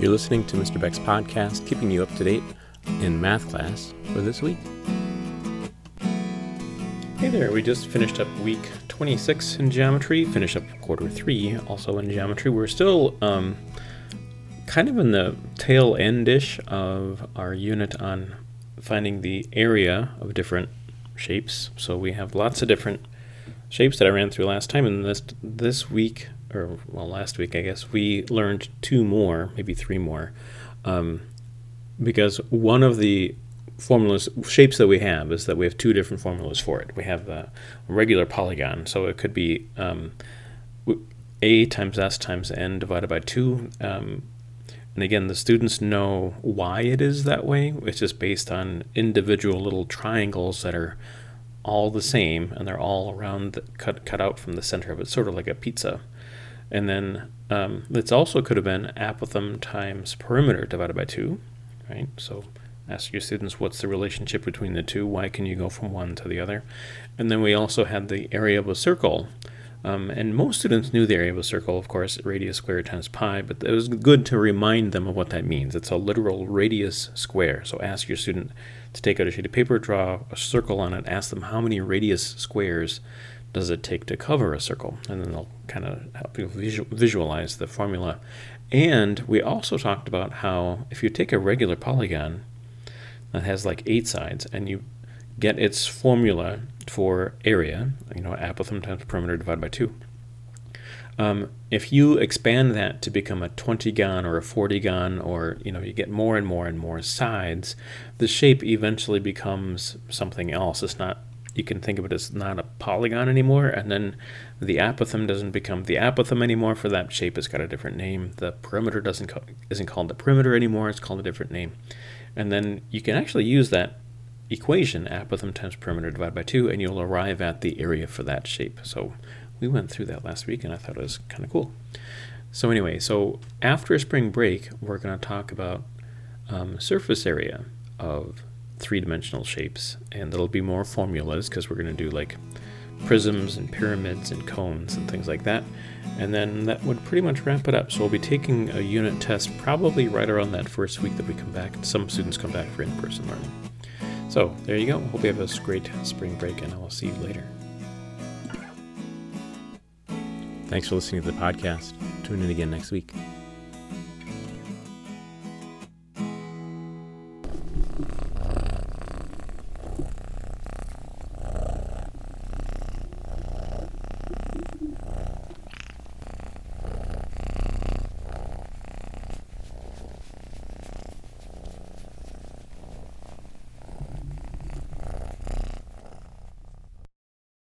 You're listening to Mr. Beck's podcast, keeping you up to date in math class for this week. Hey there, we just finished up week 26 in geometry, finished up quarter 3 also in geometry. We're still kind of in the tail end-ish of our unit on finding the area of different shapes. So we have lots of different shapes that I ran through last time, and this week, or well, last week I guess, we learned 2 more, maybe 3 more, because one of the formulas, shapes that we have is that we have 2 different formulas for it. We have the regular polygon, so it could be a times s times n divided by 2. And again, the students know why it is that way. It's just based on individual little triangles that are all the same, and they're all around, cut out from the center of it, sort of like a pizza. And then it's also could have been apothem times perimeter divided by 2, right? So ask your students what's the relationship between the 2, why can you go from one to the other? And then we also had the area of a circle. And most students knew the area of a circle, of course, radius squared times pi, but it was good to remind them of what that means. It's a literal radius square. So ask your student to take out a sheet of paper, draw a circle on it, ask them how many radius squares does it take to cover a circle, and then they'll kind of help you visualize the formula. And we also talked about how if you take a regular polygon that has like 8 sides, and you get its formula for area, you know, apothem times perimeter divided by 2. If you expand that to become a 20-gon or a 40-gon, or, you know, you get more and more and more sides, the shape eventually becomes something else. It's not, you can think of it as not a polygon anymore, and then the apothem doesn't become the apothem anymore for that shape. It's got a different name. The perimeter isn't called the perimeter anymore. It's called a different name. And then you can actually use that equation, apothem times perimeter divided by 2, and you'll arrive at the area for that shape. So we went through that last week, and I thought it was kind of cool. So anyway, so after spring break, we're going to talk about surface area of three-dimensional shapes, and there'll be more formulas because we're going to do like prisms and pyramids and cones and things like that. And then that would pretty much wrap it up. So we'll be taking a unit test probably right around that first week that we come back. Some students come back for in-person learning. So there you go. Hope you have a great spring break, and I will see you later. Thanks for listening to the podcast. Tune in again next week.